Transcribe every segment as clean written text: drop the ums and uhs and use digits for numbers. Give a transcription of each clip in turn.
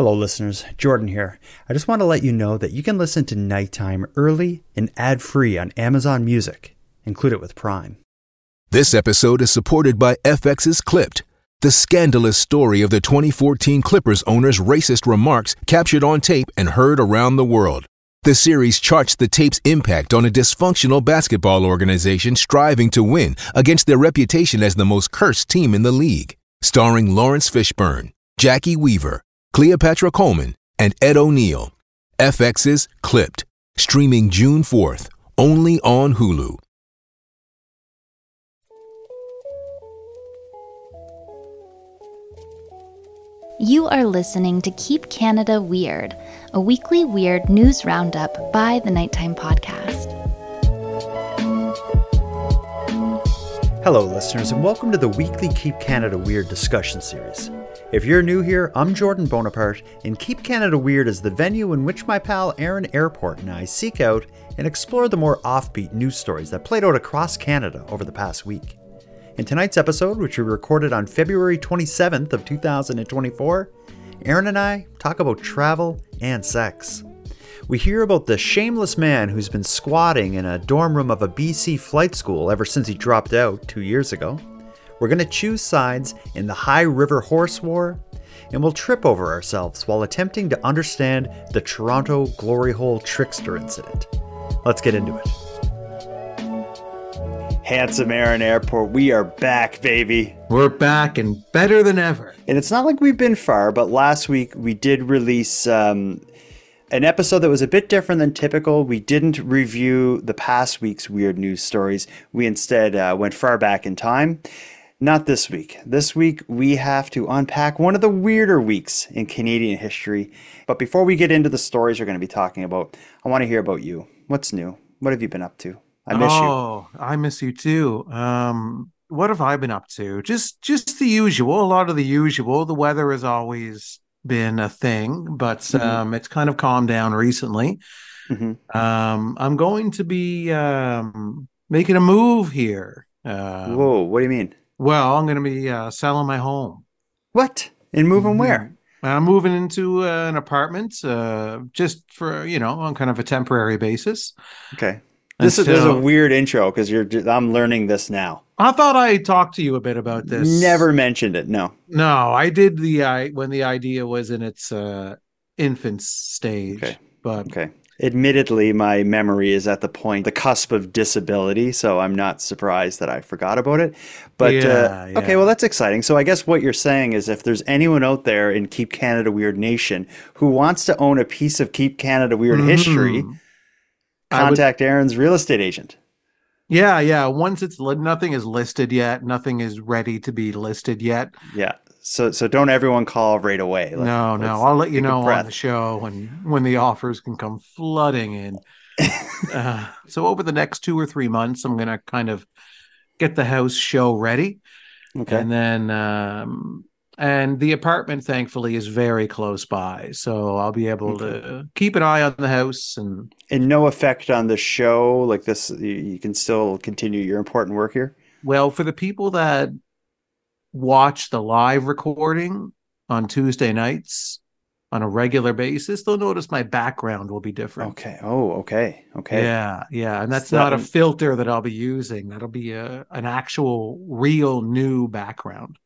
Hello listeners, Jordan here. I just want to let you know that you can listen to Nighttime early and ad-free on Amazon Music. Include it with Prime. This episode is supported by FX's Clipped, the scandalous story of the 2014 Clippers owner's racist remarks captured on tape and heard around the world. The series charts the tape's impact on a dysfunctional basketball organization striving to win against their reputation as the most cursed team in the league. Starring Lawrence Fishburne, Jackie Weaver, Cleopatra Coleman, and Ed O'Neill. FX's Clipped, streaming June 4th, only on Hulu. You are listening to Keep Canada Weird, a weekly weird news roundup by the Nighttime Podcast. Hello listeners, and welcome to the weekly Keep Canada Weird discussion series. If you're new here, I'm Jordan Bonaparte, and Keep Canada Weird is the venue in which my pal Aaron Airport and I seek out and explore the more offbeat news stories that played out across Canada over the past week. In tonight's episode, which we recorded on February 27th of 2024, Aaron and I talk about travel and sex. We hear about the shameless man who's been squatting in a dorm room of a BC flight school ever since he dropped out 2 years ago. We're going to choose sides in the High River Horse War, and we'll trip over ourselves while attempting to understand the Toronto Glory Hole Trickster incident. Let's get into it. Handsome Aaron Airport, we are back, baby. We're back and better than ever. And it's not like we've been far, but last week we did release an episode that was a bit different than typical. We didn't review the past week's weird news stories. We instead went far back in time. Not this week. This week, we have to unpack one of the weirder weeks in Canadian history. But before we get into the stories we're going to be talking about, I want to hear about you. What's new? What have you been up to? I miss you. Oh, I miss you too. What have I been up to? Just the usual, a lot of the usual. The weather has always been a thing, but it's kind of calmed down recently. Mm-hmm. I'm going to be making a move here. Whoa, what do you mean? Well, I'm going to be selling my home. What? And moving where? I'm moving into an apartment just for, on kind of a temporary basis. Okay. This is a weird intro because I'm learning this now. I thought I talked to you a bit about this. Never mentioned it. No. No, I did when the idea was in its infant stage. Okay. But okay. Admittedly, my memory is at the cusp of disability, so I'm not surprised that I forgot about it. But Okay, well, that's exciting. So I guess what you're saying is if there's anyone out there in Keep Canada Weird Nation who wants to own a piece of Keep Canada Weird history, contact Aaron's real estate agent. Yeah. Once nothing is listed yet, nothing is ready to be listed yet. Yeah. So don't everyone call right away. No. I'll let you know on the show when the offers can come flooding in. So over the next 2 or 3 months, I'm going to kind of get the house show ready. Okay. And then and the apartment, thankfully, is very close by. So I'll be able to keep an eye on the house. And no effect on the show like this. You can still continue your important work here. Well, for the people that watch the live recording on Tuesday nights on a regular basis, they'll notice my background will be different. Okay. Oh, okay. Yeah. And that's not a filter that I'll be using. That'll be an actual real new background.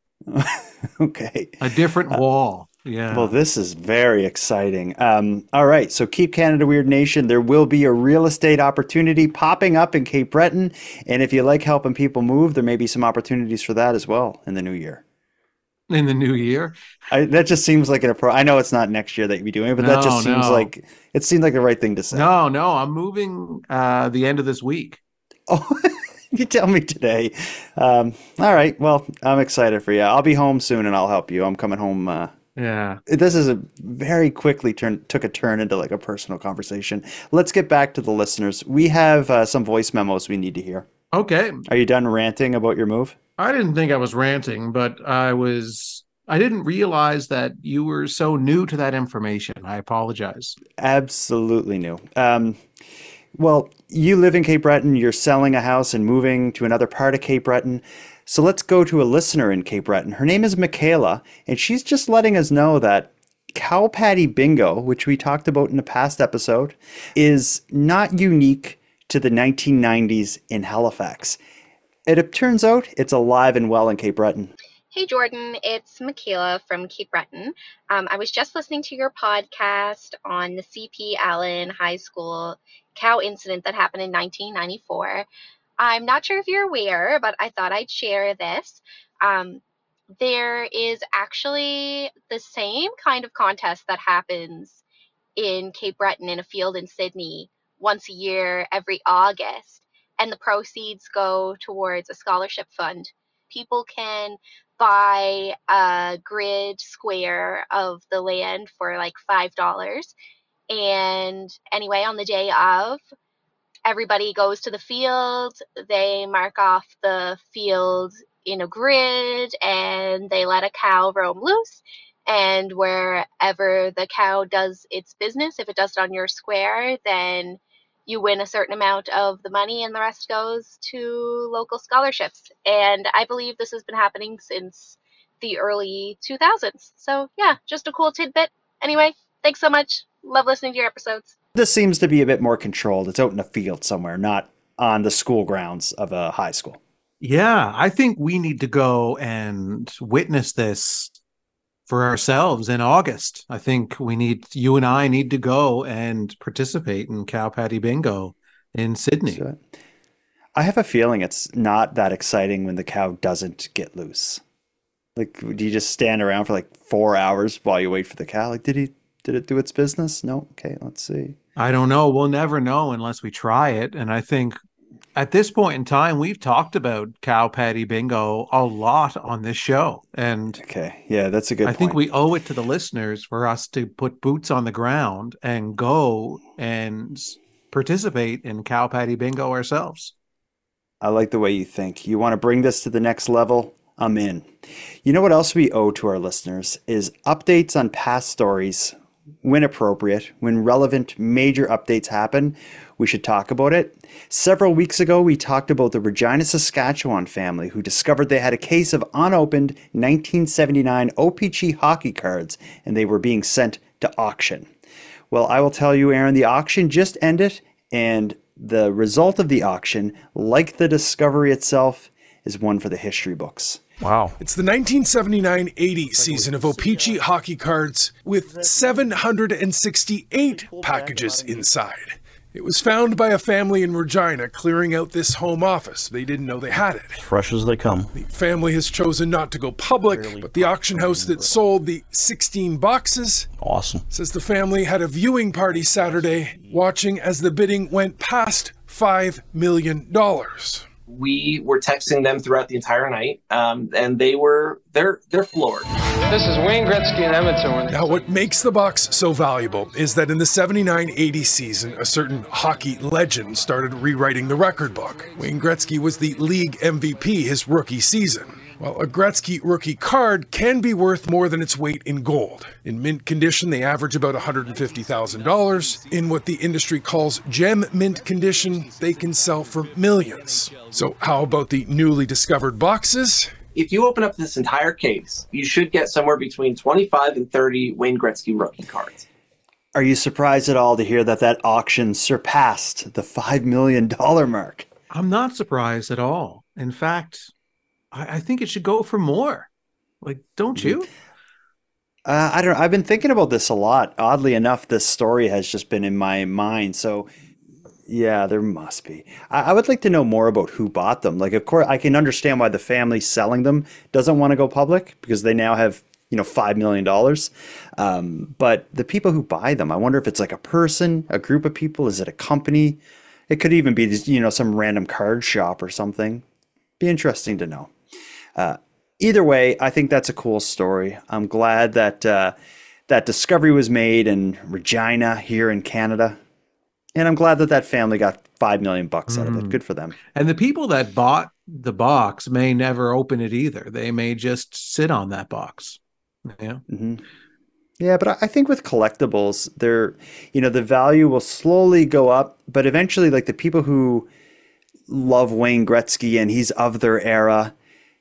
Okay. A different wall. Yeah. Well, this is very exciting. All right. So Keep Canada Weird Nation, there will be a real estate opportunity popping up in Cape Breton. And if you like helping people move, there may be some opportunities for that as well in the new year. In the new year? That just seems like I know it's not next year that you'd be doing it, but it seemed like the right thing to say. No. I'm moving the end of this week. Oh, you tell me today. All right. Well, I'm excited for you. I'll be home soon and I'll help you. I'm coming home. Yeah. This is took a turn into like a personal conversation. Let's get back to the listeners. We have some voice memos we need to hear. Okay. Are you done ranting about your move? I didn't think I was ranting, but I didn't realize that you were so new to that information. I apologize. Absolutely new. Well, you live in Cape Breton. You're selling a house and moving to another part of Cape Breton. So let's go to a listener in Cape Breton. Her name is Michaela, and she's just letting us know that cow patty bingo, which we talked about in a past episode, is not unique to the 1990s in Halifax. It turns out it's alive and well in Cape Breton. Hey, Jordan, it's Michaela from Cape Breton. I was just listening to your podcast on the C.P. Allen High School cow incident that happened in 1994. I'm not sure if you're aware, but I thought I'd share this. There is actually the same kind of contest that happens in Cape Breton in a field in Sydney once a year, every August, and the proceeds go towards a scholarship fund. People can buy a grid square of the land for like $5. And anyway, on the day of, everybody goes to the field, they mark off the field in a grid, and they let a cow roam loose. And wherever the cow does its business, if it does it on your square, then you win a certain amount of the money and the rest goes to local scholarships. And I believe this has been happening since the early 2000s. So yeah, just a cool tidbit. Anyway, thanks so much. Love listening to your episodes. This seems to be a bit more controlled. It's out in a field somewhere, not on the school grounds of a high school. Yeah, I think we need to go and witness this for ourselves in August. I think you and I need to go and participate in Cow Patty Bingo in Sydney. Sure. I have a feeling it's not that exciting when the cow doesn't get loose. Like, do you just stand around for like 4 hours while you wait for the cow? Like, did it do its business? No. Okay, let's see. I don't know. We'll never know unless we try it. And I think at this point in time, we've talked about Cow Patty Bingo a lot on this show. And okay, yeah, that's a good point. I think we owe it to the listeners for us to put boots on the ground and go and participate in Cow Patty Bingo ourselves. I like the way you think. You want to bring this to the next level? I'm in. You know what else we owe to our listeners is updates on past stories. When appropriate, when relevant major updates happen, we should talk about it. Several weeks ago, we talked about the Regina, Saskatchewan family who discovered they had a case of unopened 1979 OPG hockey cards and they were being sent to auction. Well, I will tell you, Aaron, the auction just ended, and the result of the auction, like the discovery itself, is one for the history books. Wow. It's the 1979-80 season of Opeachy hockey cards with 768 packages inside. It was found by a family in Regina clearing out this home office. They didn't know they had it. Fresh as they come. The family has chosen not to go public, but the auction house that sold the 16 boxes says the family had a viewing party Saturday, watching as the bidding went past $5 million. We were texting them throughout the entire night, and they're floored. This is Wayne Gretzky and Edmonton. Now, what makes the box so valuable is that in the 79-80 season, a certain hockey legend started rewriting the record book. Wayne Gretzky was the league MVP his rookie season. Well, a Gretzky rookie card can be worth more than its weight in gold. In mint condition, they average about $150,000. In what the industry calls gem mint condition, they can sell for millions. So how about the newly discovered boxes? If you open up this entire case, you should get somewhere between 25 and 30 Wayne Gretzky rookie cards. Are you surprised at all to hear that that auction surpassed the $5 million mark? I'm not surprised at all. In fact, I think it should go for more. Like, don't you? I don't know. I've been thinking about this a lot. Oddly enough, this story has just been in my mind. So, yeah, there must be. I would like to know more about who bought them. Like, of course, I can understand why the family selling them doesn't want to go public because they now have, you know, $5 million. But the people who buy them, I wonder if it's like a person, a group of people. Is it a company? It could even be, you know, some random card shop or something. Be interesting to know. Either way, I think that's a cool story. I'm glad that that discovery was made in Regina here in Canada. And I'm glad that that family got $5 million out of it. Good for them. And the people that bought the box may never open it either. They may just sit on that box. Yeah. Mm-hmm. Yeah, but I think with collectibles, they're, you know, the value will slowly go up, but eventually, like the people who love Wayne Gretzky and he's of their era,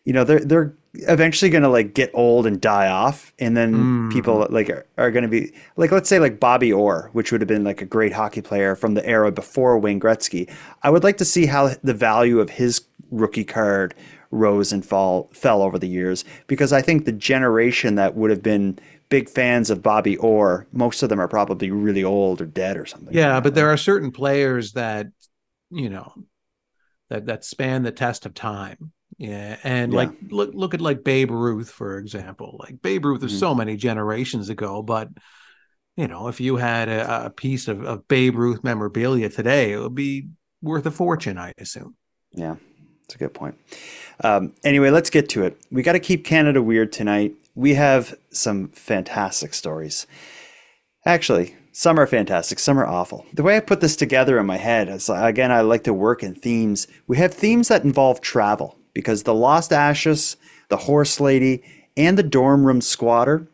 you know, they're eventually going to like get old and die off. And then people like are going to be like, let's say like Bobby Orr, which would have been like a great hockey player from the era before Wayne Gretzky. I would like to see how the value of his rookie card rose and fell over the years, because I think the generation that would have been big fans of Bobby Orr, most of them are probably really old or dead or something. Yeah, but there are certain players that, you know, that span the test of time. Yeah, and like look at like Babe Ruth, for example. Like Babe Ruth was so many generations ago, but you know, if you had a piece of Babe Ruth memorabilia today, it would be worth a fortune, I assume. Yeah, that's a good point. Anyway, let's get to it. We got to keep Canada weird tonight. We have some fantastic stories. Actually, some are fantastic, some are awful. The way I put this together in my head is, again, I like to work in themes. We have themes that involve travel, because the Lost Ashes, the Horse Lady, and the Dorm Room Squatter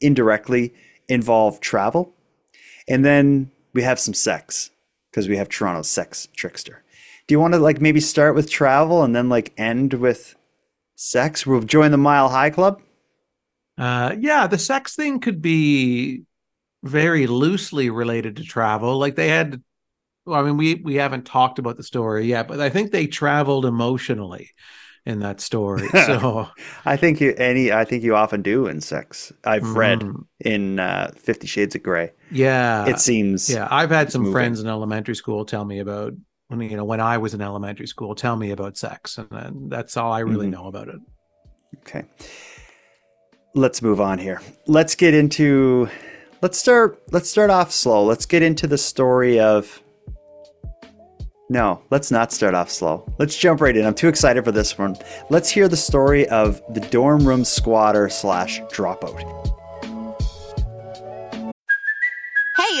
indirectly involve travel. And then we have some sex, because we have Toronto's sex trickster. Do you want to like maybe start with travel and then like end with sex? We'll join the Mile High Club. Yeah, the sex thing could be very loosely related to travel. Like they had, well, I mean, we haven't talked about the story yet, but I think they traveled emotionally in that story. So I think you often do in sex. I've read in 50 Shades of Grey. Yeah, it seems. Yeah, I've had some friends in elementary school tell me about, you know, when I was in elementary school, tell me about sex, and that's all I really know about it. Okay, let's move on here. Let's get into. Let's start off slow. Let's get into the story of. No, let's not start off slow. Let's jump right in. I'm too excited for this one. Let's hear the story of the dorm room squatter / dropout. Hey,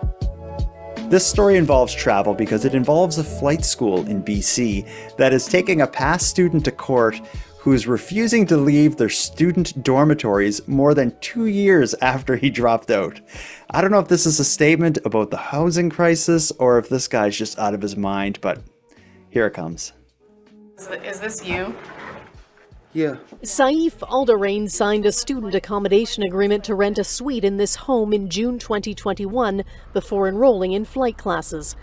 This story involves travel because it involves a flight school in BC that is taking a past student to court who is refusing to leave their student dormitories more than 2 years after he dropped out. I don't know if this is a statement about the housing crisis or if this guy's just out of his mind, but here it comes. Is this you? Yeah. Saif Alderain signed a student accommodation agreement to rent a suite in this home in June 2021 before enrolling in flight classes.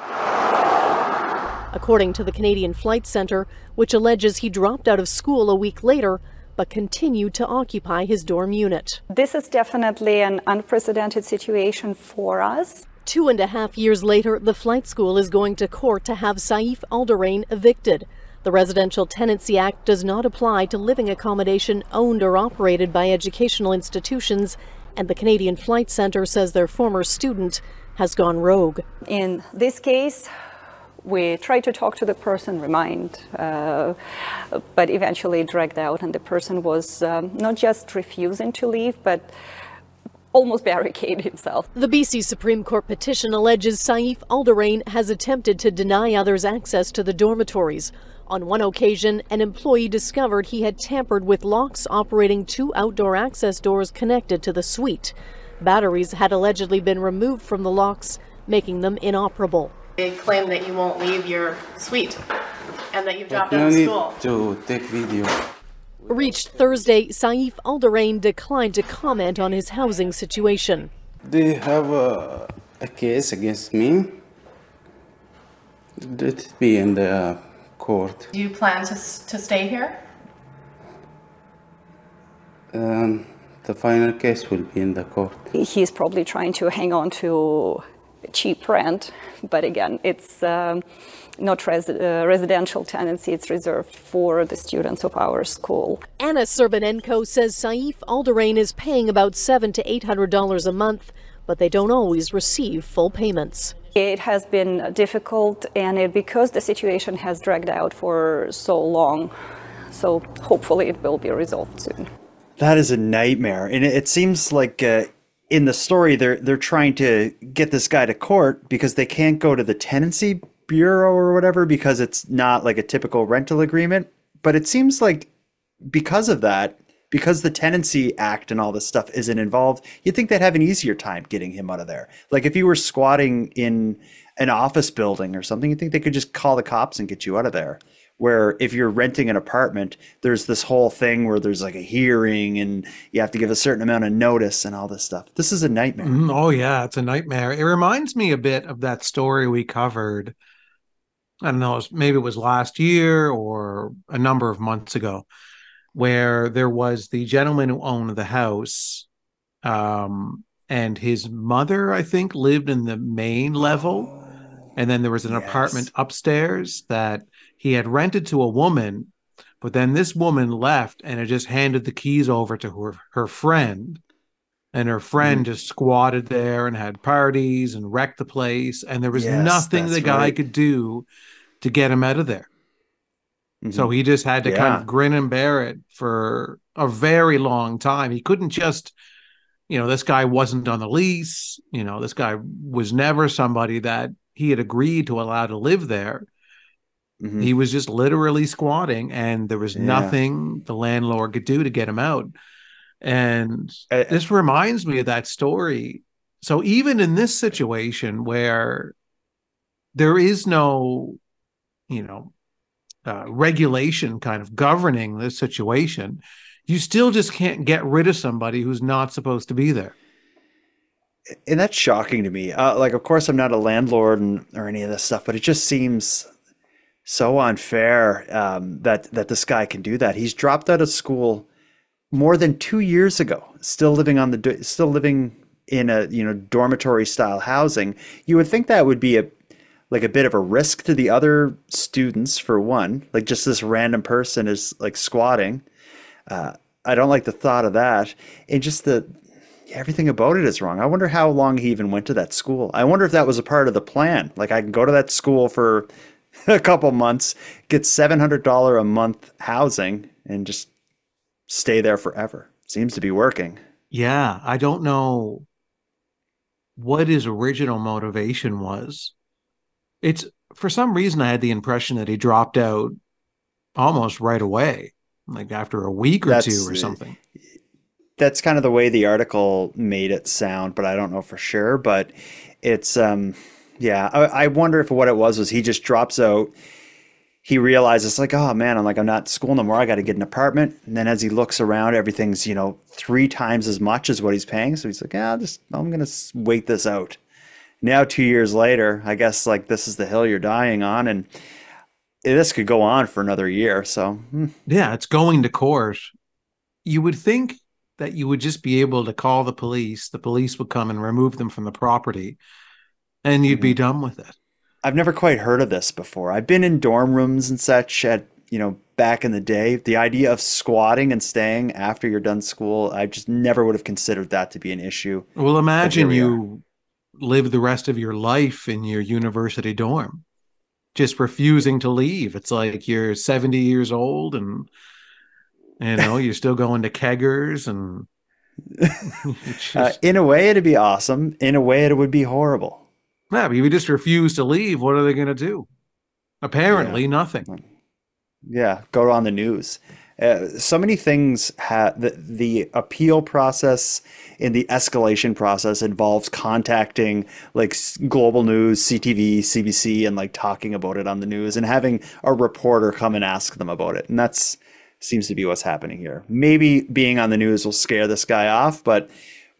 According to the Canadian Flight Centre, which alleges he dropped out of school a week later, but continued to occupy his dorm unit. This is definitely an unprecedented situation for us. 2.5 years later, the flight school is going to court to have Saif Alderain evicted. The Residential Tenancy Act does not apply to living accommodation owned or operated by educational institutions, and the Canadian Flight Centre says their former student has gone rogue. In this case, we tried to talk to the person, but eventually dragged out, and the person was not just refusing to leave, but almost barricaded himself. The BC Supreme Court petition alleges Saif Alderain has attempted to deny others access to the dormitories. On one occasion, an employee discovered he had tampered with locks operating 2 outdoor access doors connected to the suite. Batteries had allegedly been removed from the locks, making them inoperable. They claim that you won't leave your suite and that you've dropped out of school. To take video. Reached Thursday, Saif Alderain declined to comment on his housing situation. They have a case against me. It be in the... court. Do you plan to stay here? The final case will be in the court. He's probably trying to hang on to cheap rent, but again, it's not residential tenancy. It's reserved for the students of our school. Anna Serbanenko says Saif Alderain is paying about $700 to $800 a month, but they don't always receive full payments. It has been difficult, and because the situation has dragged out for so long, so hopefully it will be resolved soon. That is a nightmare. And it seems like in the story, they're trying to get this guy to court because they can't go to the tenancy bureau or whatever because it's not like a typical rental agreement. But it seems like because of that, because the Tenancy Act and all this stuff isn't involved, you'd think they'd have an easier time getting him out of there. Like if you were squatting in an office building or something, you'd think they could just call the cops and get you out of there. Where if you're renting an apartment, there's this whole thing where there's like a hearing and you have to give a certain amount of notice and all this stuff. This is a nightmare. Oh, yeah, it's a nightmare. It reminds me a bit of that story we covered. I don't know, maybe it was last year or a number of months ago, where there was the gentleman who owned the house and his mother, I think, lived in the main level. And then there was an apartment upstairs that he had rented to a woman, but then this woman left and it just handed the keys over to her friend. And her friend just squatted there and had parties and wrecked the place. And there was nothing the guy could do to get him out of there. Mm-hmm. So he just had to kind of grin and bear it for a very long time. He couldn't just, you know, this guy wasn't on the lease. You know, this guy was never somebody that he had agreed to allow to live there. Mm-hmm. He was just literally squatting and there was nothing the landlord could do to get him out. And this reminds me of that story. So even in this situation where there is no, you know, regulation kind of governing this situation, you still just can't get rid of somebody who's not supposed to be there. And that's shocking to me. Like, of course, I'm not a landlord or any of this stuff, but it just seems so unfair that this guy can do that. He's dropped out of school more than 2 years ago, still living in a, you know, dormitory style housing. You would think that would be a bit of a risk to the other students, for one, like just this random person is like squatting. I don't like the thought of that. And just everything about it is wrong. I wonder how long he even went to that school. I wonder if that was a part of the plan. Like, I can go to that school for a couple months, get $700 a month housing and just stay there forever. Seems to be working. Yeah, I don't know what his original motivation was. It's, for some reason, I had the impression that he dropped out almost right away, like after a week or two or something. That's kind of the way the article made it sound, but I don't know for sure. But it's, I wonder if what it was he just drops out. He realizes, like, oh man, I'm not in school no more. I got to get an apartment. And then as he looks around, everything's, you know, 3 times as much as what he's paying. So he's like, I'm going to wait this out. Now, 2 years later, I guess like this is the hill you're dying on. And this could go on for another year. So, yeah, it's going to court. You would think that you would just be able to call the police. The police would come and remove them from the property and you'd be done with it. I've never quite heard of this before. I've been in dorm rooms and such at, you know, back in the day. The idea of squatting and staying after you're done school, I just never would have considered that to be an issue. Well, imagine you live the rest of your life in your university dorm, just refusing to leave. It's like you're 70 years old and, you know, you're still going to keggers and... in a way, it'd be awesome. In a way, it would be horrible. Yeah, but if you just refuse to leave, what are they going to do? Apparently nothing. Yeah, go on the news. So many things have the appeal process and the escalation process involves contacting like Global News, CTV, CBC, and like talking about it on the news and having a reporter come and ask them about it. And that seems to be what's happening here. Maybe being on the news will scare this guy off, but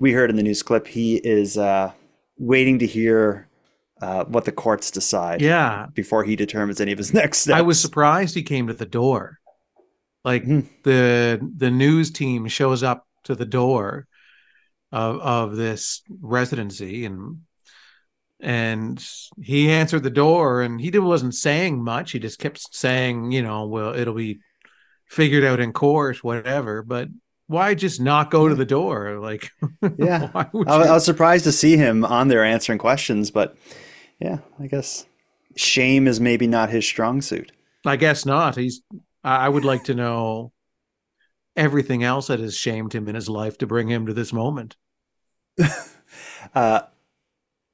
we heard in the news clip he is waiting to hear what the courts decide before he determines any of his next steps. I was surprised he came to the door. Like the news team shows up to the door of this residency and he answered the door and he wasn't saying much. He just kept saying, you know, well, it'll be figured out in court, whatever. But why just not go to the door? Like, I was surprised to see him on there answering questions, but... Yeah, I guess shame is maybe not his strong suit. I guess not. I would like to know everything else that has shamed him in his life to bring him to this moment.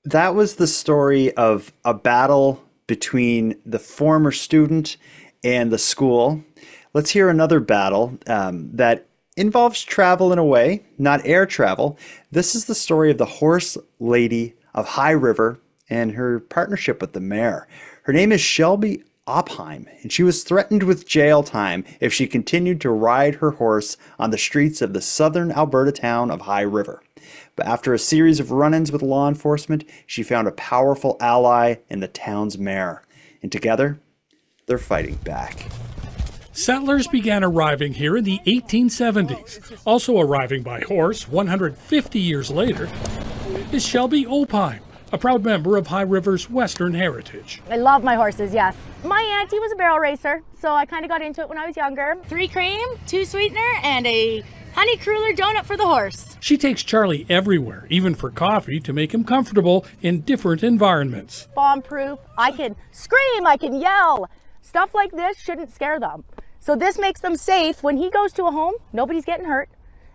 That was the story of a battle between the former student and the school. Let's hear another battle that involves travel in a way, not air travel. This is the story of the horse lady of High River and her partnership with the mayor. Her name is Shelby Opheim, and she was threatened with jail time if she continued to ride her horse on the streets of the southern Alberta town of High River. But after a series of run-ins with law enforcement, she found a powerful ally in the town's mayor, and together, they're fighting back. Settlers began arriving here in the 1870s. Also arriving by horse 150 years later is Shelby Opheim, a proud member of High River's Western heritage. I love my horses, yes. My auntie was a barrel racer, so I kind of got into it when I was younger. 3 cream, 2 sweetener, and a honey cruller donut for the horse. She takes Charlie everywhere, even for coffee, to make him comfortable in different environments. Bomb-proof, I can scream, I can yell. Stuff like this shouldn't scare them. So this makes them safe. When he goes to a home, nobody's getting hurt.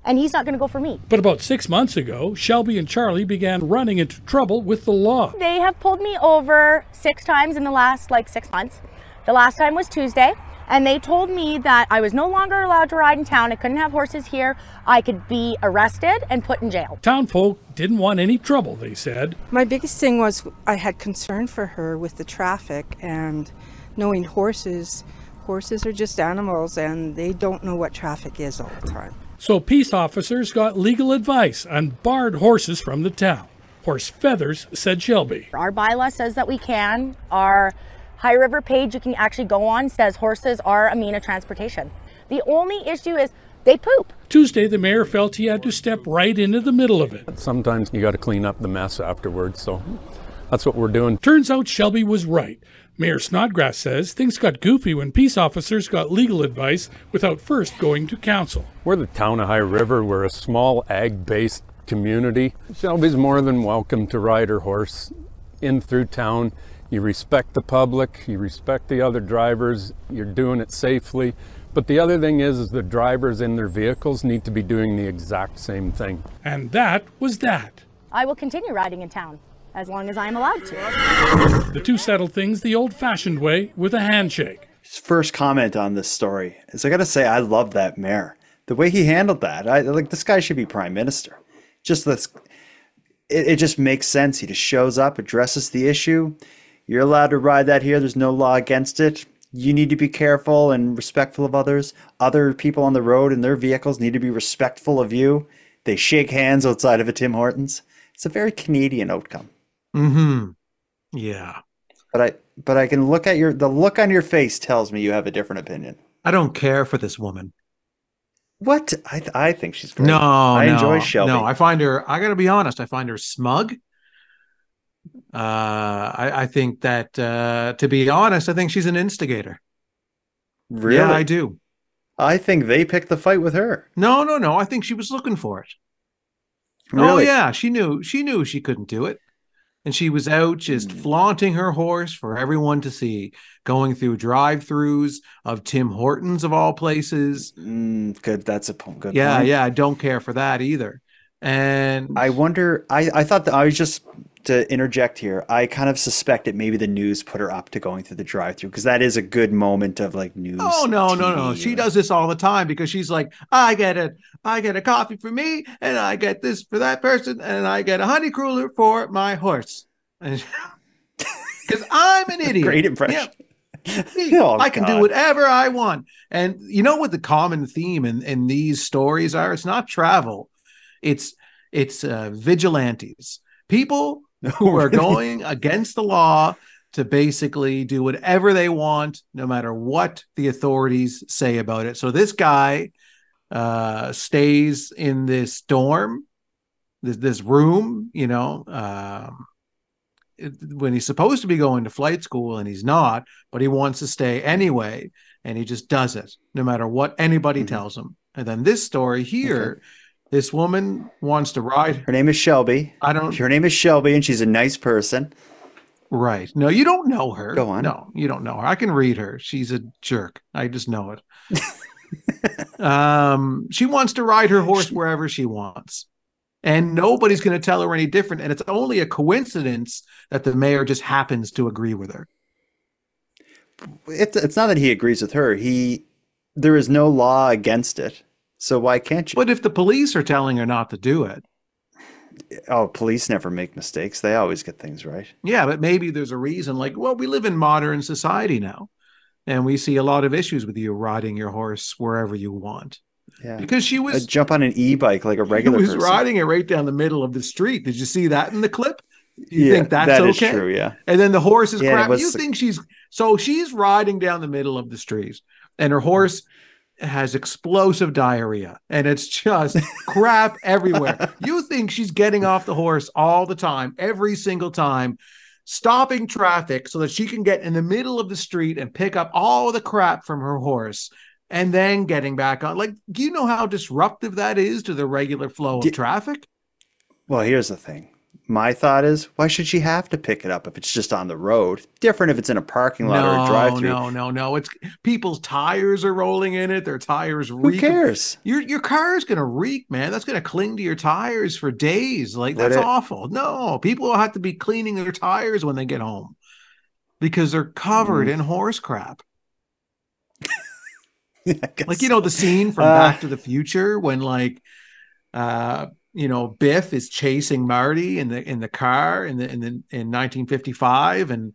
And he's not going to go for me. But about 6 months ago, Shelby and Charlie began running into trouble with the law. They have pulled me over 6 times in the last, 6 months. The last time was Tuesday, and they told me that I was no longer allowed to ride in town. I couldn't have horses here. I could be arrested and put in jail. Town folk didn't want any trouble, they said. My biggest thing was I had concern for her with the traffic and knowing horses. Horses are just animals, and they don't know what traffic is all the time. So peace officers got legal advice on barred horses from the town. Horse feathers, said Shelby. Our bylaw says that we can. Our High River page you can actually go on says horses are a mean of transportation. The only issue is they poop. Tuesday, the mayor felt he had to step right into the middle of it. Sometimes you got to clean up the mess afterwards, so that's what we're doing. Turns out Shelby was right. Mayor Snodgrass says things got goofy when peace officers got legal advice without first going to council. We're the town of High River. We're a small ag-based community. Shelby's more than welcome to ride her horse in through town. You respect the public, you respect the other drivers, you're doing it safely. But the other thing is the drivers in their vehicles need to be doing the exact same thing. And that was that. I will continue riding in town, as long as I'm allowed to. The two settled things the old-fashioned way, with a handshake. His first comment on this story is, I gotta say, I love that mayor. The way he handled that, this guy should be prime minister. Just this, it just makes sense. He just shows up, addresses the issue. You're allowed to ride that here. There's no law against it. You need to be careful and respectful of others. Other people on the road and their vehicles need to be respectful of you. They shake hands outside of a Tim Hortons. It's a very Canadian outcome. Mm-hmm. Yeah. But I can look at the look on your face tells me you have a different opinion. I don't care for this woman. What? I think she's great. No, I enjoy Shelby. No, I find her, I gotta be honest, I find her smug. I think that to be honest, I think she's an instigator. Really? Yeah, I do. I think they picked the fight with her. No. I think she was looking for it. Really? Oh yeah, she knew she couldn't do it. And she was out just flaunting her horse for everyone to see, going through drive-thrus of Tim Hortons of all places. Good, that's a good point. Yeah, I don't care for that either. And I wonder, I thought that I was just, to interject here, I kind of suspected maybe the news put her up to going through the drive-thru, because that is a good moment of news. Oh, no. She does this all the time because she's like, I get a coffee for me, and I get this for that person, and I get a honey cruller for my horse. Because I'm an idiot. Great impression. Yeah. I can do whatever I want. And you know what the common theme in these stories are? It's not travel. It's vigilantes. People who are going against the law to basically do whatever they want, no matter what the authorities say about it. So this guy stays in this dorm, this room, when he's supposed to be going to flight school and he's not, but he wants to stay anyway. And he just does it no matter what anybody tells him. And then this story here, this woman wants to ride. Her name is Shelby. Her name is Shelby, and she's a nice person. Right. No, you don't know her. Go on. No, you don't know her. I can read her. She's a jerk. I just know it. She wants to ride her horse wherever she wants. And nobody's going to tell her any different. And it's only a coincidence that the mayor just happens to agree with her. It's not that he agrees with her. There is no law against it. So why can't you? But if the police are telling her not to do it. Oh, police never make mistakes. They always get things right. Yeah, but maybe there's a reason. Like, well, we live in modern society now. And we see a lot of issues with you riding your horse wherever you want. Yeah. Because she was... I'd jump on an e-bike like a regular person. She was riding it right down the middle of the street. Did you see that in the clip? You think that's okay? That is true, yeah. And then the horse is crap. You think she's... So she's riding down the middle of the street. And her horse has explosive diarrhea. And it's just crap everywhere. You think she's getting off the horse all the time, every single time, stopping traffic so that she can get in the middle of the street and pick up all the crap from her horse and then getting back on. Like, do you know how disruptive that is to the regular flow of traffic? Well, here's the thing. My thought is, why should she have to pick it up if it's just on the road? Different if it's in a parking lot or a drive-through. No. It's people's tires are rolling in it. Their tires reek. Who cares? Your car is going to reek, man. That's going to cling to your tires for days. Like, that's awful. No, people will have to be cleaning their tires when they get home because they're covered in horse crap. Like, you know, the scene from Back to the Future when, like, you know, Biff is chasing Marty in the car in 1955, and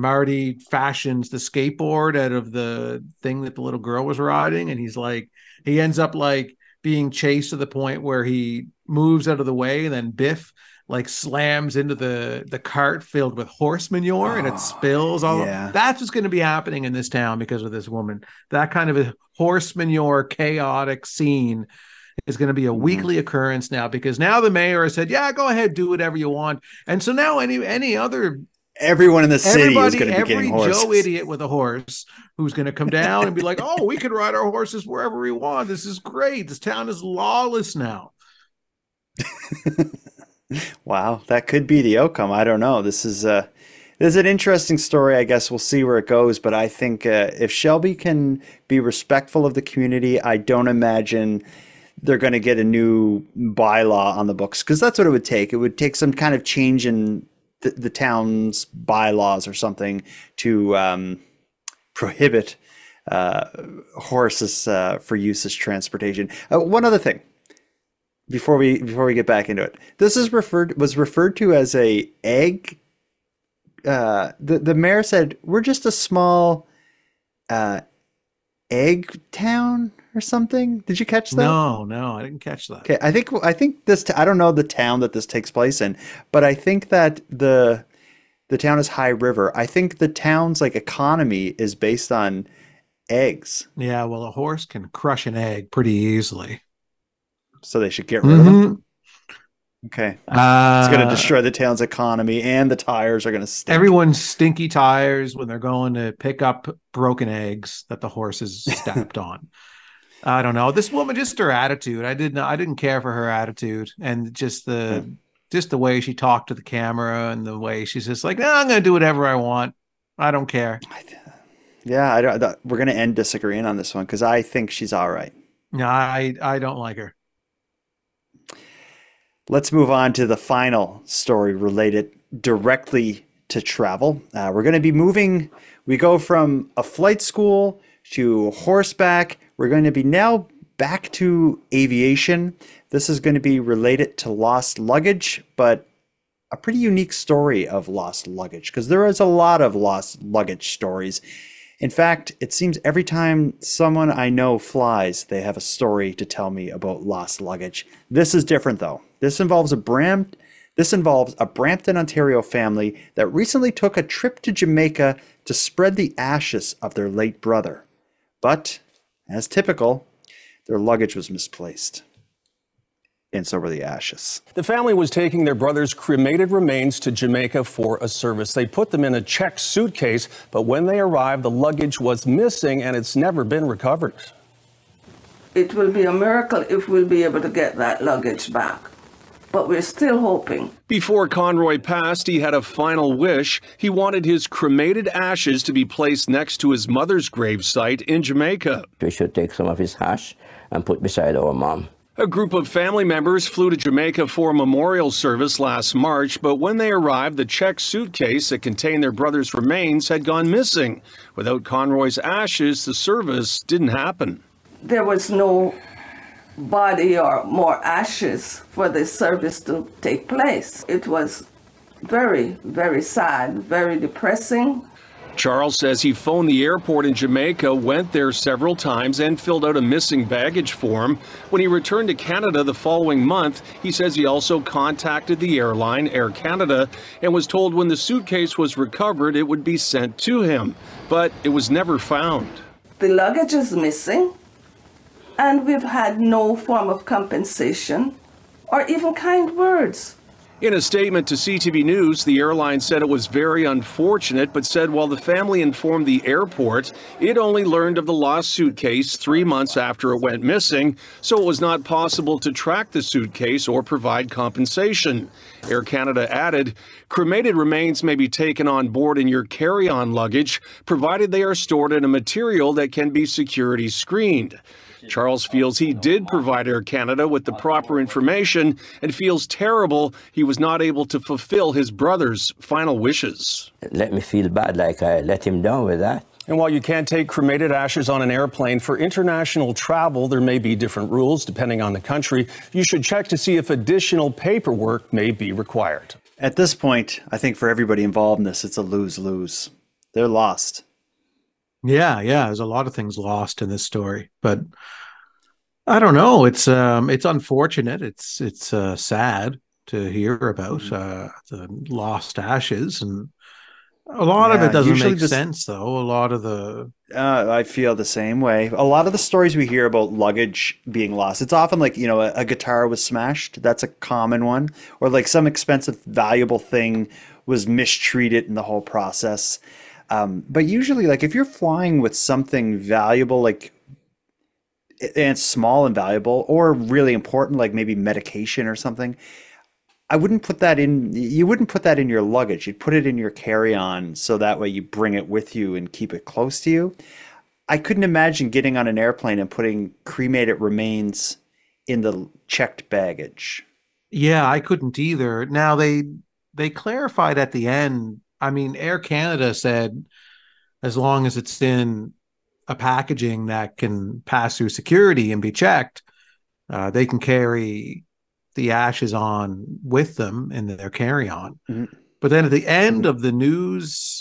Marty fashions the skateboard out of the thing that the little girl was riding, and he's like, he ends up like being chased to the point where he moves out of the way, and then Biff like slams into the cart filled with horse manure, and it spills all. Yeah. That's what's going to be happening in this town because of this woman. That kind of a horse manure chaotic scene is going to be a weekly occurrence now, because now the mayor has said, yeah, go ahead, do whatever you want. And so now any other... Everyone in the city is going to be getting horses. Every Joe idiot with a horse who's going to come down and be like, oh, we can ride our horses wherever we want. This is great. This town is lawless now. Wow. That could be the outcome. I don't know. This is an interesting story. I guess we'll see where it goes. But I think if Shelby can be respectful of the community, I don't imagine... they're going to get a new bylaw on the books, because that's what it would take. It would take some kind of change in the town's bylaws or something to prohibit horses for use as transportation. One other thing before we get back into it, this is referred to as a egg. The mayor said, we're just a small egg town or something. Did you catch that? No, I didn't catch that. Okay, I think this. I don't know the town that this takes place in, but I think that the town is High River. I think the town's like economy is based on eggs. Yeah, well, a horse can crush an egg pretty easily, so they should get rid of them. Okay, it's going to destroy the town's economy, and the tires are going to stink. Everyone's stinky tires when they're going to pick up broken eggs that the horse has stepped on. I don't know. This woman, just her attitude. I didn't care for her attitude, and just the way she talked to the camera, and the way she's just like, no, I'm going to do whatever I want. I don't care. We're going to end disagreeing on this one, because I think she's all right. No, I don't like her. Let's move on to the final story related directly to travel. We're going to be moving. We go from a flight school to horseback. We're going to be now back to aviation. This is going to be related to lost luggage, but a pretty unique story of lost luggage, because there is a lot of lost luggage stories. In fact, it seems every time someone I know flies, they have a story to tell me about lost luggage. This is different, though. This involves a Brampton, Ontario family that recently took a trip to Jamaica to spread the ashes of their late brother. But, as typical, their luggage was misplaced. And so were the ashes. The family was taking their brother's cremated remains to Jamaica for a service. They put them in a checked suitcase, but when they arrived, the luggage was missing, and it's never been recovered. It will be a miracle if we'll be able to get that luggage back. but we're still hoping. Before Conroy passed, he had a final wish. He wanted his cremated ashes to be placed next to his mother's gravesite in Jamaica. We should take some of his ash and put beside our mom. A group of family members flew to Jamaica for a memorial service last March, but when they arrived, the checked suitcase that contained their brother's remains had gone missing. Without Conroy's ashes, the service didn't happen. There was no body or more ashes for the service to take place. It was very, very sad, very depressing. Charles says he phoned the airport in Jamaica, went there several times, and filled out a missing baggage form. When he returned to Canada the following month, he says he also contacted the airline, Air Canada, and was told when the suitcase was recovered, it would be sent to him. But it was never found. The luggage is missing, and we've had no form of compensation or even kind words. In a statement to CTV News, the airline said it was very unfortunate, but said while the family informed the airport, it only learned of the lost suitcase 3 months after it went missing, so it was not possible to track the suitcase or provide compensation. Air Canada added, cremated remains may be taken on board in your carry-on luggage, provided they are stored in a material that can be security screened. Charles feels he did provide Air Canada with the proper information and feels terrible he was not able to fulfill his brother's final wishes. Let me feel bad like I let him down with that. And while you can't take cremated ashes on an airplane, for international travel, there may be different rules depending on the country. You should check to see if additional paperwork may be required. At this point, I think for everybody involved in this, it's a lose-lose. They're lost. Yeah, there's a lot of things lost in this story, but I don't know. It's unfortunate. It's sad to hear about the lost ashes, and a lot of it doesn't make sense, though. A lot of the I feel the same way. A lot of the stories we hear about luggage being lost, it's often like, you know, a guitar was smashed. That's a common one, or like some expensive, valuable thing was mistreated in the whole process. But usually, like, if you're flying with something valuable, like, and small and valuable, or really important, like maybe medication or something, I wouldn't put that in, you wouldn't put that in your luggage. You'd put it in your carry-on, so that way you bring it with you and keep it close to you. I couldn't imagine getting on an airplane and putting cremated remains in the checked baggage. Yeah, I couldn't either. Now, they clarified at the end, I mean, Air Canada said as long as it's in a packaging that can pass through security and be checked, they can carry the ashes on with them in their carry-on. Mm-hmm. But then at the end of the news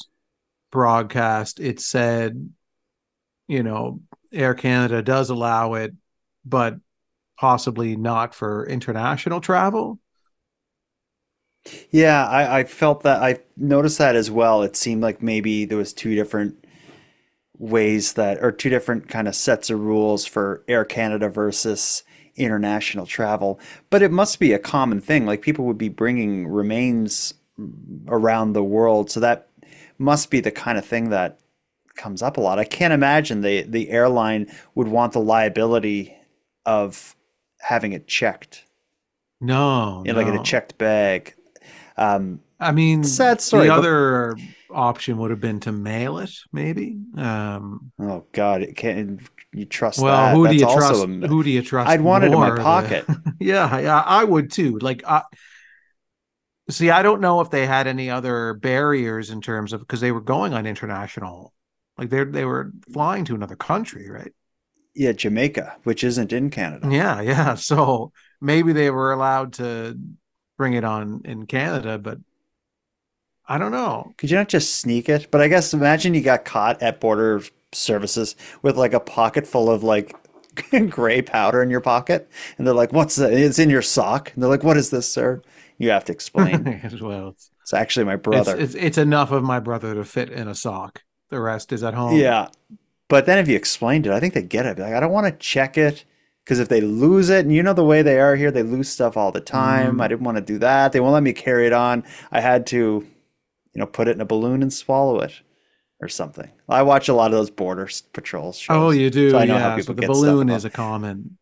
broadcast, it said, you know, Air Canada does allow it, but possibly not for international travel. Yeah, I felt that. I noticed that as well. It seemed like maybe there was two different ways that, or two different kind of sets of rules for Air Canada versus international travel. But it must be a common thing. Like, people would be bringing remains around the world, so that must be the kind of thing that comes up a lot. I can't imagine the airline would want the liability of having it checked. No, in, like, in a checked bag. I mean, sad story, the other option would have been to mail it, maybe. Oh God, it can't. You trust? Well, that? Who That's do you trust? Who do you trust? I'd want it in my pocket. Yeah, I would too. Like, see, I don't know if they had any other barriers in terms of, because they were going on international, like they were flying to another country, right? Yeah, Jamaica, which isn't in Canada. Yeah. So maybe they were allowed to bring it on in Canada, but I don't know. Could you not just sneak it? But I guess imagine you got caught at border services with like a pocket full of like gray powder in your pocket. And they're like, what's that? It's in your sock. And they're like, what is this, sir? You have to explain. Well, it's actually my brother. It's enough of my brother to fit in a sock. The rest is at home. Yeah. But then if you explained it, I think they get it. Like, I don't want to check it. Because if they lose it, and you know the way they are here, they lose stuff all the time. Mm-hmm. I didn't want to do that. They won't let me carry it on. I had to, you know, put it in a balloon and swallow it or something. I watch a lot of those border patrols shows. Oh, you do? So I know how people get stuff. The balloon is a common.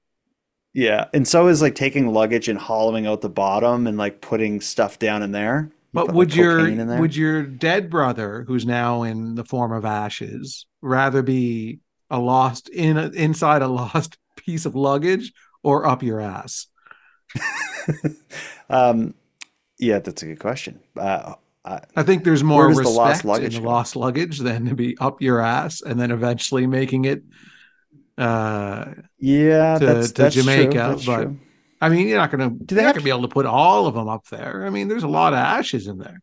Yeah. And so is like taking luggage and hollowing out the bottom and like putting stuff down in there. But would your dead brother, who's now in the form of ashes, rather be inside a lost piece of luggage or up your ass? Yeah, that's a good question. I think there's more respect in the lost luggage than to be up your ass and then eventually making it to Jamaica. True. That's but true. I mean, you're not going to be able to put all of them up there. I mean, there's a lot of ashes in there.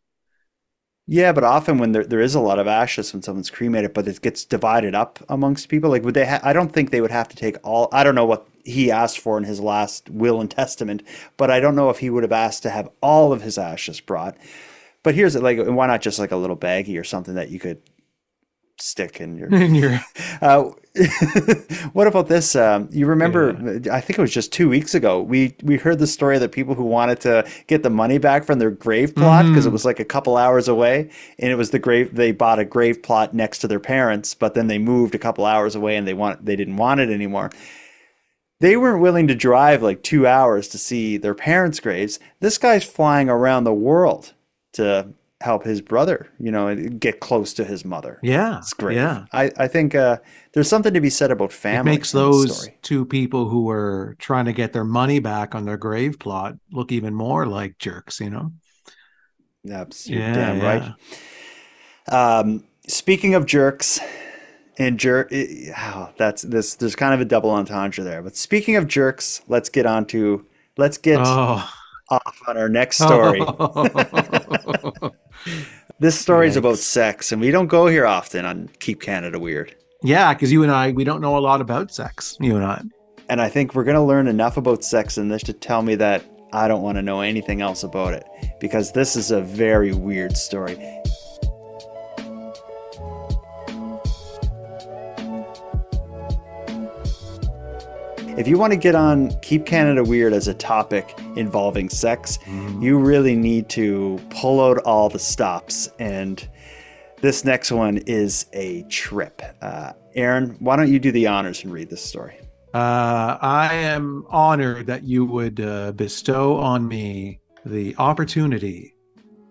Yeah, but often when there is a lot of ashes when someone's cremated, but it gets divided up amongst people. Like, would they? I don't think they would have to take all. I don't know what he asked for in his last will and testament, but I don't know if he would have asked to have all of his ashes brought. But here's it, like, why not just like a little baggie or something that you could stick in your. What about this? You remember? Yeah. I think it was just 2 weeks ago. We heard the story that people who wanted to get the money back from their grave plot because it was like a couple hours away, and it was the grave. They bought a grave plot next to their parents, but then they moved a couple hours away, and they didn't want it anymore. They weren't willing to drive like 2 hours to see their parents' graves. This guy's flying around the world to help his brother, you know, and get close to his mother. Yeah. It's great. Yeah. I think there's something to be said about family. It makes those two people who were trying to get their money back on their grave plot look even more like jerks, you know? Absolutely. Damn right. Speaking of jerks and there's kind of a double entendre there, but speaking of jerks, let's get off on our next story. This story is about sex, and we don't go here often on Keep Canada Weird. Yeah, because you and I, we don't know a lot about sex, you and I. And I think we're going to learn enough about sex in this to tell me that I don't want to know anything else about it, because this is a very weird story. If you want to get on Keep Canada Weird as a topic involving sex, you really need to pull out all the stops. And this next one is a trip. Aaron, why don't you do the honors and read this story? I am honored that you would bestow on me the opportunity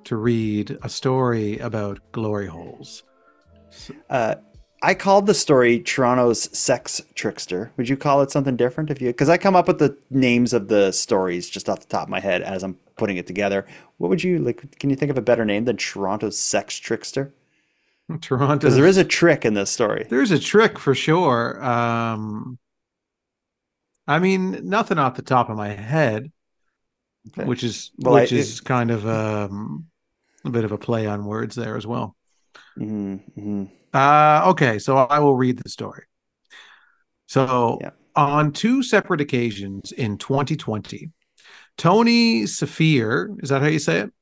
to read a story about glory holes. I called the story Toronto's Sex Trickster. Would you call it something different if you? Because I come up with the names of the stories just off the top of my head as I'm putting it together. What would you like? Can you think of a better name than Toronto's Sex Trickster? Toronto, because there is a trick in this story. There's a trick for sure. I mean, nothing off the top of my head, okay. which is kind of a bit of a play on words there as well. Mm-hmm. Okay, so I will read the story. So on two separate occasions in 2020, Tony Saphir, is that how you say it?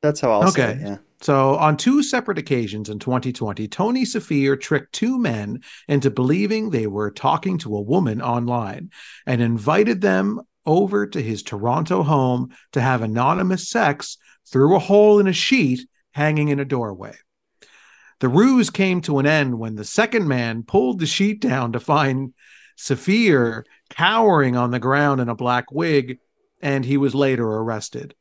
That's how I'll say it, yeah. So on two separate occasions in 2020, Tony Saphir tricked two men into believing they were talking to a woman online and invited them over to his Toronto home to have anonymous sex through a hole in a sheet hanging in a doorway. The ruse came to an end when the second man pulled the sheet down to find Saphir cowering on the ground in a black wig, and he was later arrested.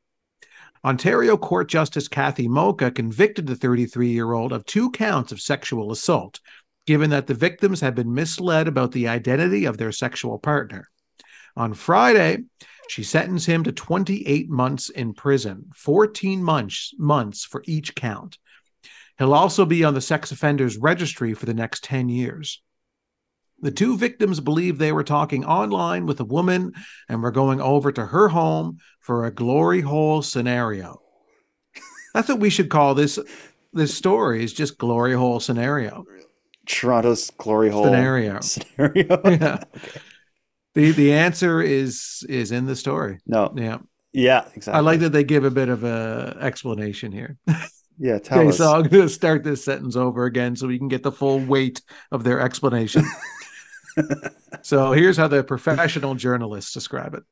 Ontario Court Justice Kathy Mocha convicted the 33-year-old of 2 counts of sexual assault, given that the victims had been misled about the identity of their sexual partner. On Friday, she sentenced him to 28 months in prison, 14 months for each count. He'll also be on the sex offenders registry for the next 10 years. The two victims believed they were talking online with a woman and were going over to her home for a glory hole scenario. That's what we should call this story, is just glory hole scenario. Toronto's glory hole scenario. Yeah. Okay. The answer is in the story. No. Yeah. Yeah, exactly. I like that they give a bit of an explanation here. Yeah, tell us. So I'm going to start this sentence over again so we can get the full weight of their explanation. So here's how the professional journalists describe it.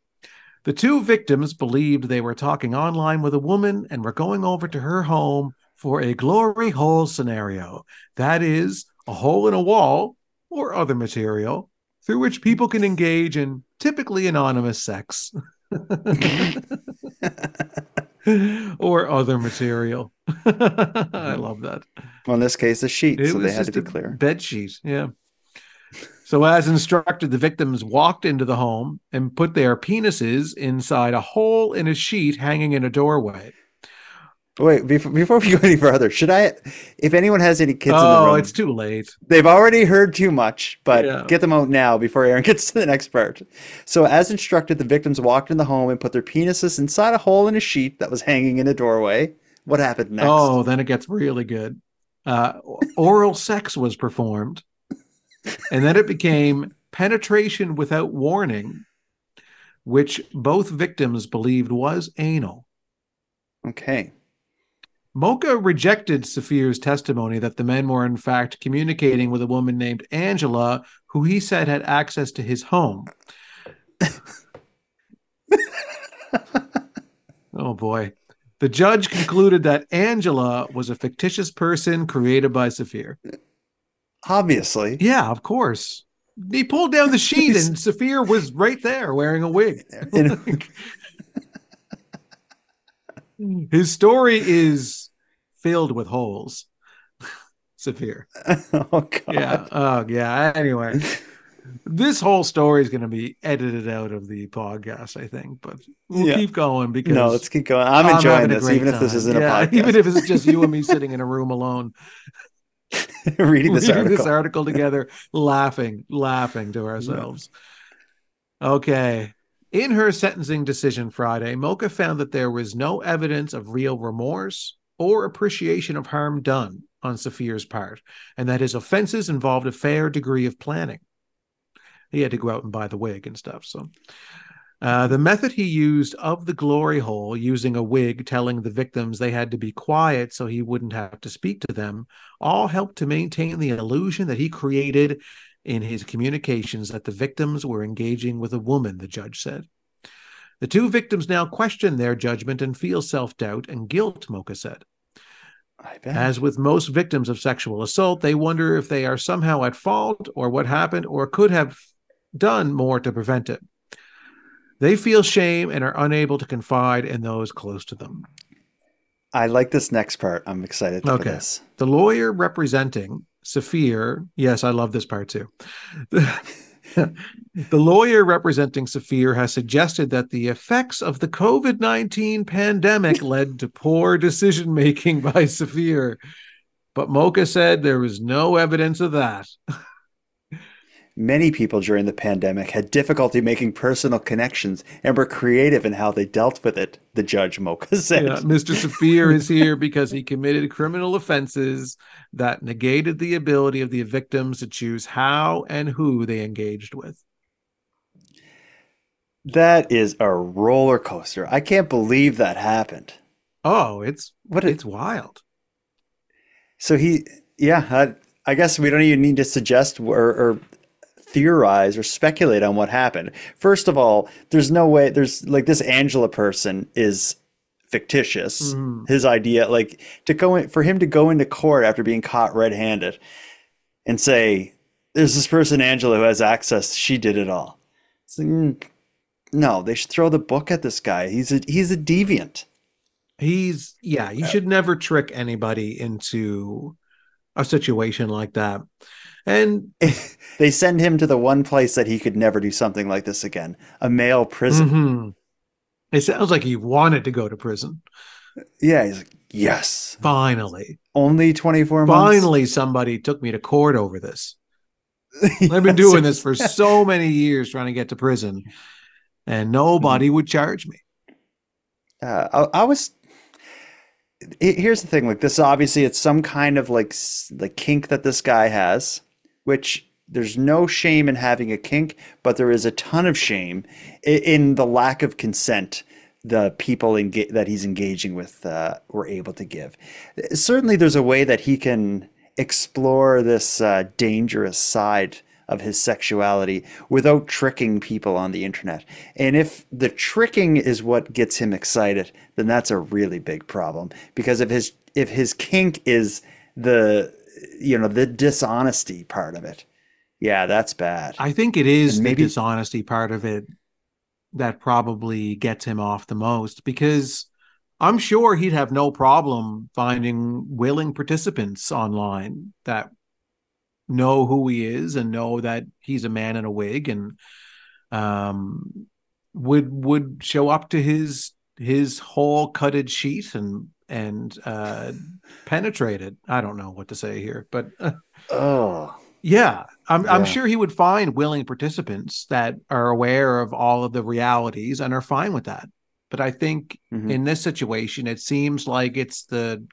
The two victims believed they were talking online with a woman and were going over to her home for a glory hole scenario. That is, a hole in a wall or other material through which people can engage in typically anonymous sex or other material. I love that. Well, in this case, a sheet, it so they had to be clear. Bed sheet, yeah. So as instructed, the victims walked into the home and put their penises inside a hole in a sheet hanging in a doorway. Wait, before we go any further, should I, if anyone has any kids in the room. Oh, it's too late. They've already heard too much, but get them out now before Aaron gets to the next part. So as instructed, the victims walked in the home and put their penises inside a hole in a sheet that was hanging in a doorway. What happened next? Oh, then it gets really good. Oral sex was performed, and then it became penetration without warning, which both victims believed was anal. Okay. Mocha rejected Saphir's testimony that the men were, in fact, communicating with a woman named Angela, who he said had access to his home. Oh, boy. The judge concluded that Angela was a fictitious person created by Saphir. Obviously. Yeah, of course. He pulled down the sheet and Saphir was right there wearing a wig. His story is filled with holes. Saphir. Oh, God. Yeah. Oh, yeah. Anyway, this whole story is going to be edited out of the podcast, I think, but we'll keep going because. No, let's keep going. I'm enjoying this, even if this isn't a podcast. Even if it's just you and me sitting in a room alone. Reading this article together, laughing to ourselves. Yeah. Okay. In her sentencing decision Friday, Mocha found that there was no evidence of real remorse or appreciation of harm done on Saphir's part, and that his offenses involved a fair degree of planning. He had to go out and buy the wig and stuff. So the method he used of the glory hole, using a wig, telling the victims they had to be quiet so he wouldn't have to speak to them, all helped to maintain the illusion that he created in his communications that the victims were engaging with a woman, the judge said. The two victims now question their judgment and feel self-doubt and guilt, Mocha said. I bet. As with most victims of sexual assault, they wonder if they are somehow at fault or what happened or could have done more to prevent it. They feel shame and are unable to confide in those close to them. I like this next part. I'm excited for this. The lawyer representing Saphir, yes, I love this part too. The lawyer representing Saphir has suggested that the effects of the COVID-19 pandemic led to poor decision-making by Saphir. But Mocha said there was no evidence of that. Many people during the pandemic had difficulty making personal connections and were creative in how they dealt with it, the judge Mocha said. Yeah, Mr. Saphir is here because he committed criminal offenses that negated the ability of the victims to choose how and who they engaged with. That is a roller coaster. I can't believe that happened. Oh, it's wild. So I guess we don't even need to suggest or theorize or speculate on what happened. First of all, there's no way this Angela person is fictitious. Mm. His idea, for him to go into court after being caught red-handed and say, there's this person, Angela, who has access. She did it all. It's like, no, they should throw the book at this guy. He's a deviant. You should never trick anybody into a situation like that. And they send him to the one place that he could never do something like this again, a male prison. Mm-hmm. It sounds like he wanted to go to prison. Yeah, he's like, yes. Finally. Only 24 months? Finally, somebody took me to court over this. Yes. I've been doing this for so many years trying to get to prison, and nobody would charge me. Here's the thing, this obviously it's some kind of kink that this guy has, which there's no shame in having a kink, but there is a ton of shame in the lack of consent the people that he's engaging with were able to give. Certainly there's a way that he can explore this dangerous side of his sexuality without tricking people on the internet. And if the tricking is what gets him excited, then that's a really big problem, because if his kink is the dishonesty part of it, Yeah, that's bad. I think it is the dishonesty part of it that probably gets him off the most, because I'm sure he'd have no problem finding willing participants online that know who he is and know that he's a man in a wig and would show up to his whole cutted sheet and penetrate it. I don't know what to say here, but I'm sure he would find willing participants that are aware of all of the realities and are fine with that. But I think in this situation, it seems like it's the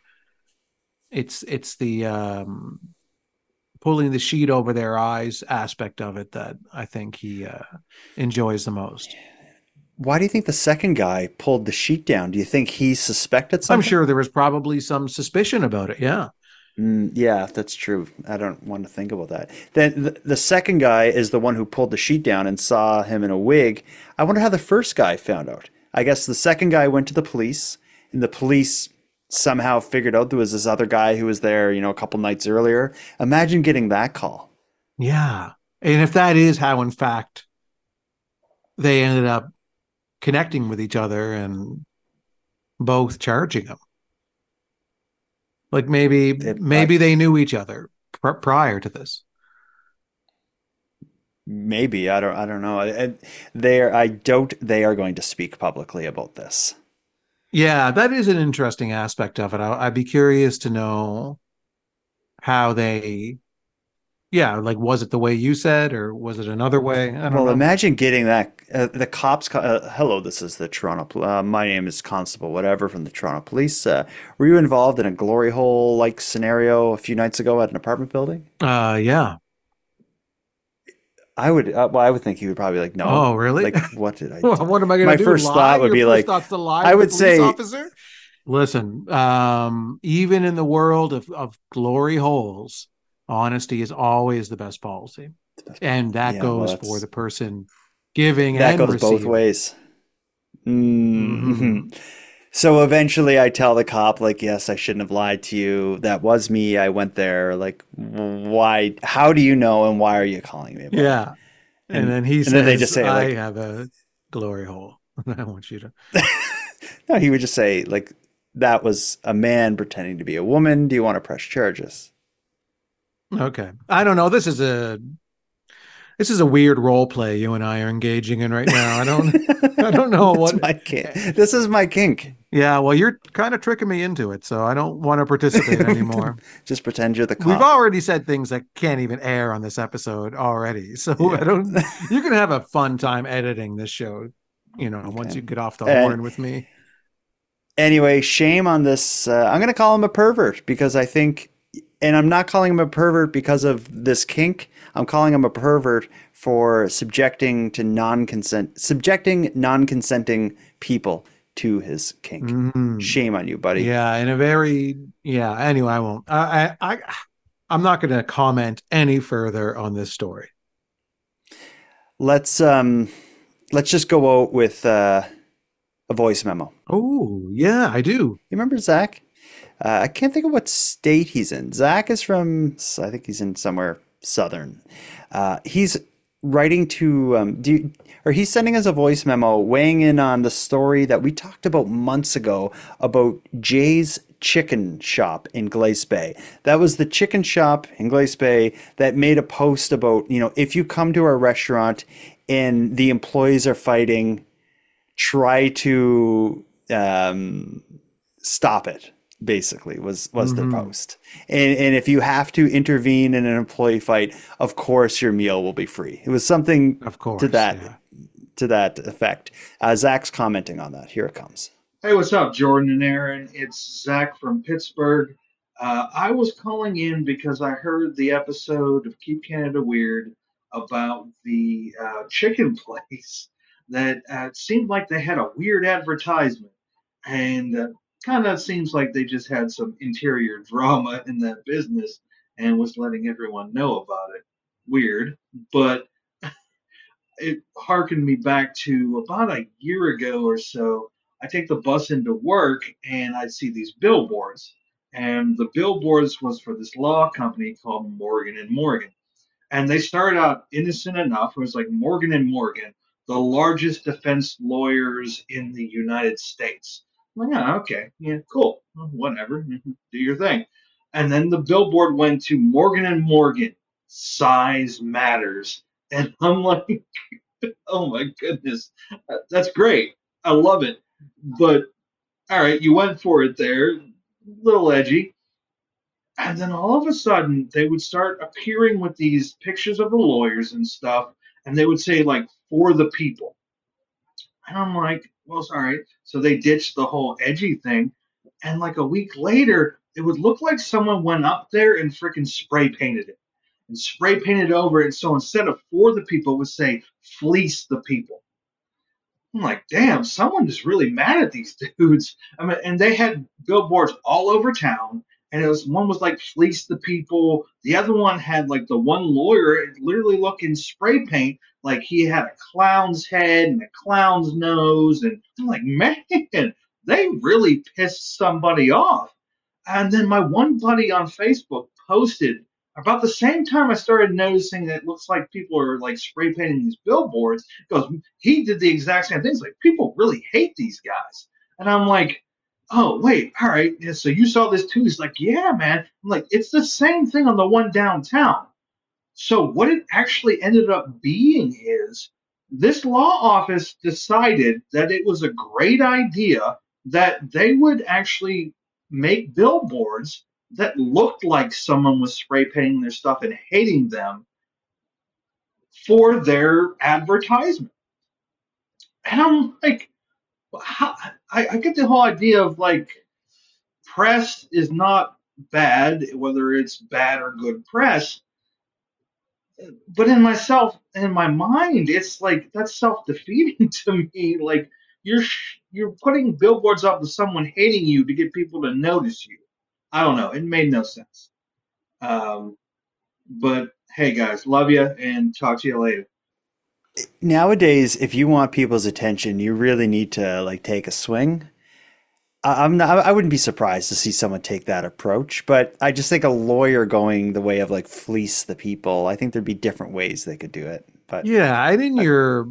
pulling the sheet over their eyes aspect of it that I think he enjoys the most. Why do you think the second guy pulled the sheet down? Do you think he suspected something? I'm sure there was probably some suspicion about it. Yeah. Yeah, that's true. I don't want to think about that. Then the second guy is the one who pulled the sheet down and saw him in a wig. I wonder how the first guy found out. I guess the second guy went to the police, and the police somehow figured out there was this other guy who was there, a couple nights earlier. Imagine getting that call. Yeah. And if that is how, in fact, they ended up connecting with each other and both charging him. Like maybe they knew each other prior to this. Maybe. I don't know. I doubt they are going to speak publicly about this. Yeah, that is an interesting aspect of it. I'd be curious to know how they, was it the way you said, or was it another way? I don't know. Well, imagine getting that, the cops, hello, this is the Toronto, my name is Constable whatever from the Toronto Police. Were you involved in a glory hole-like scenario a few nights ago at an apartment building? Yeah. I would think he would probably be like, no. Oh, really? Like, what did I do? Well, what am I going to do? My first thought would be like, I would say, officer? Listen, even in the world of glory holes, honesty is always the best policy. And that goes for the person giving and receiving. That goes both ways. Mm-hmm. So eventually I tell the cop, like, yes, I shouldn't have lied to you. That was me. I went there. Like, why? How do you know? And why are you calling me? Yeah. And then he says, they just say, like, I have a glory hole. I want you to. No, he would just say, like, that was a man pretending to be a woman. Do you want to press charges? Okay. I don't know. This is a weird role play you and I are engaging in right now. I don't know what my kink. This is my kink. Yeah, well, you're kind of tricking me into it, so I don't want to participate anymore. Just pretend you're the cop. We've already said things that can't even air on this episode already, so yeah. You're going to have a fun time editing this show, once you get off the horn with me. Anyway, shame on this. I'm going to call him a pervert because I think, and I'm not calling him a pervert because of this kink. I'm calling him a pervert for subjecting non-consenting people to his kink. Mm-hmm. Shame on you, buddy. Yeah, anyway, I won't. I'm not going to comment any further on this story. Let's just go out with a voice memo. Oh, yeah, I do. You remember Zach? I can't think of what state he's in. Zach is from, I think he's in somewhere Southern. He's writing to he's sending us a voice memo weighing in on the story that we talked about months ago about Jay's Chicken Shop in Glace Bay. That was the chicken shop in Glace Bay that made a post about, if you come to our restaurant and the employees are fighting, try to stop it. Basically was the post, and if you have to intervene in an employee fight, of course your meal will be free. It was something of course to that effect. Zach's commenting on that. Here it comes. Hey, what's up, Jordan and Aaron? It's Zach from Pittsburgh. I was calling in because I heard the episode of Keep Canada Weird about the chicken place that seemed like they had a weird advertisement, and kind of seems like they just had some interior drama in that business and was letting everyone know about it. Weird, but it harkened me back to about a year ago or so. I take the bus into work and I see these billboards, and the billboards was for this law company called Morgan and Morgan. And they started out innocent enough. It was like Morgan and Morgan, the largest defense lawyers in the United States. Well, yeah, okay, yeah, cool, well, whatever, do your thing. And then the billboard went to Morgan and Morgan, size matters. And I'm like, oh my goodness, that's great. I love it. But, all right, you went for it there, a little edgy. And then all of a sudden, they would start appearing with these pictures of the lawyers and stuff, and they would say, like, for the people. And I'm like, well, all right. So they ditched the whole edgy thing. And like a week later, it would look like someone went up there and freaking spray painted it. And spray painted over it. So instead of for the people, it would say fleece the people. I'm like, damn, someone is really mad at these dudes. I mean, and they had billboards all over town. And it was, one was like fleece the people. The other one had like the one lawyer literally looked in spray paint like he had a clown's head and a clown's nose. And I'm like, man, they really pissed somebody off. And then my one buddy on Facebook posted about the same time I started noticing that it looks like people are like spray painting these billboards. Because he did the exact same things. Like, people really hate these guys. And I'm like, oh, wait, all right, yeah, so you saw this too. He's like, yeah, man. I'm like, it's the same thing on the one downtown. So what it actually ended up being is this law office decided that it was a great idea that they would actually make billboards that looked like someone was spray painting their stuff and hating them for their advertisement. And I'm like, I get the whole idea of, like, press is not bad, whether it's bad or good press. But in myself, in my mind, it's like, that's self-defeating to me. Like, you're putting billboards up with someone hating you to get people to notice you. I don't know. It made no sense. But, hey, guys, love you and talk to you later. Nowadays, if you want people's attention, you really need to like take a swing. I wouldn't be surprised to see someone take that approach, but I just think a lawyer going the way of like fleece the people, I think there'd be different ways they could do it. But yeah, and in your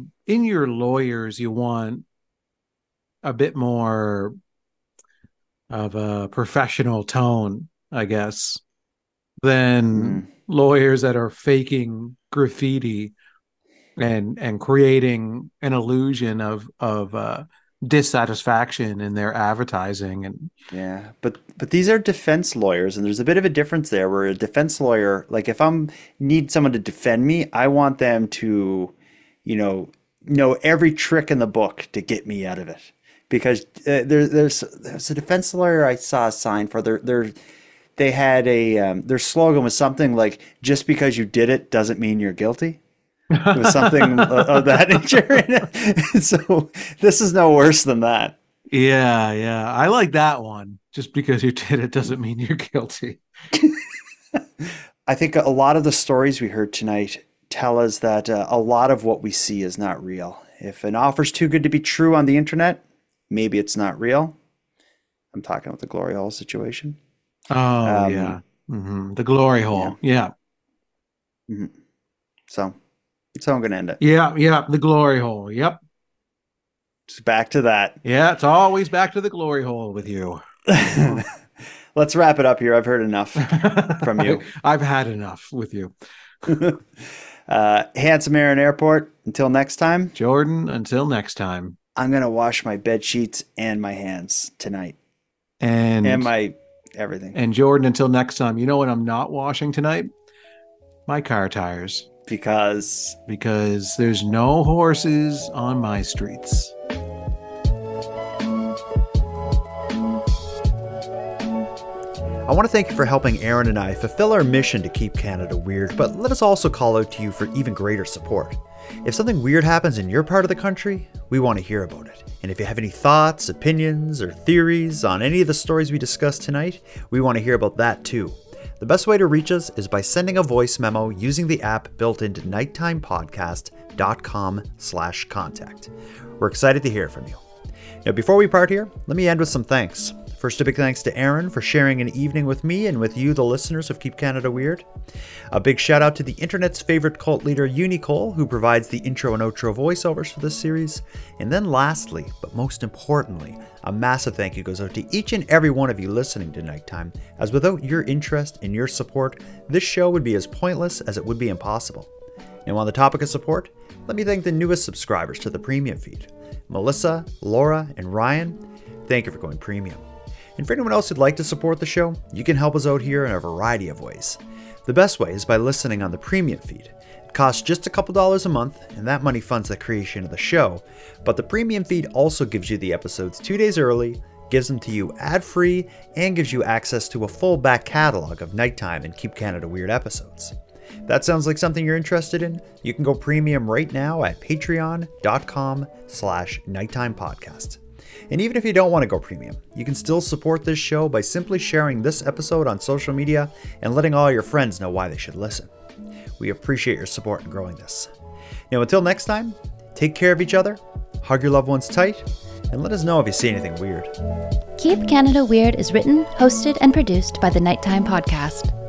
lawyers, you want a bit more of a professional tone, I guess, than lawyers that are faking graffiti and creating an illusion of dissatisfaction in their advertising. And yeah, but these are defense lawyers, and there's a bit of a difference there, where a defense lawyer, like if I'm need someone to defend me, I want them to, you know every trick in the book to get me out of it. Because there's a defense lawyer I saw a sign for, they had a their slogan was something like, just because you did it doesn't mean you're guilty. It was something of that nature. So this is no worse than that. Yeah. I like that one. Just because you did it doesn't mean you're guilty. I think a lot of the stories we heard tonight tell us that a lot of what we see is not real. If an offer's too good to be true on the internet, maybe it's not real. I'm talking about the glory hole situation. Oh, yeah. Mm-hmm. The glory hole. Yeah. Mm-hmm. So I'm going to end it. Yeah, the glory hole. Yep. Just back to that. Yeah, it's always back to the glory hole with you. Let's wrap it up here. I've heard enough from you. I've had enough with you. Handsome Aaron Airport. Until next time. Jordan, until next time. I'm going to wash my bed sheets and my hands tonight. And my everything. And Jordan, until next time. You know what I'm not washing tonight? My car tires. Because there's no horses on my streets. I want to thank you for helping Aaron and I fulfill our mission to keep Canada weird, but let us also call out to you for even greater support. If something weird happens in your part of the country, we want to hear about it. And if you have any thoughts, opinions, or theories on any of the stories we discussed tonight, we want to hear about that too. The best way to reach us is by sending a voice memo using the app built into nighttimepodcast.com/contact. We're excited to hear from you. Now, before we part here, let me end with some thanks. First, a big thanks to Aaron for sharing an evening with me and with you, the listeners of Keep Canada Weird. A big shout out to the internet's favorite cult leader, Unicole, who provides the intro and outro voiceovers for this series. And then lastly, but most importantly, a massive thank you goes out to each and every one of you listening to Nighttime, as without your interest and your support, this show would be as pointless as it would be impossible. Now, on the topic of support, let me thank the newest subscribers to the premium feed, Melissa, Laura, and Ryan. Thank you for going premium. And for anyone else who'd like to support the show, you can help us out here in a variety of ways. The best way is by listening on the premium feed. It costs just a couple dollars a month, and that money funds the creation of the show. But the premium feed also gives you the episodes 2 days early, gives them to you ad-free, and gives you access to a full back catalog of Nighttime and Keep Canada Weird episodes. If that sounds like something you're interested in, you can go premium right now at patreon.com/nighttimepodcast. And even if you don't want to go premium, you can still support this show by simply sharing this episode on social media and letting all your friends know why they should listen. We appreciate your support in growing this. Now, until next time, take care of each other, hug your loved ones tight, and let us know if you see anything weird. Keep Canada Weird is written, hosted, and produced by the Nighttime Podcast.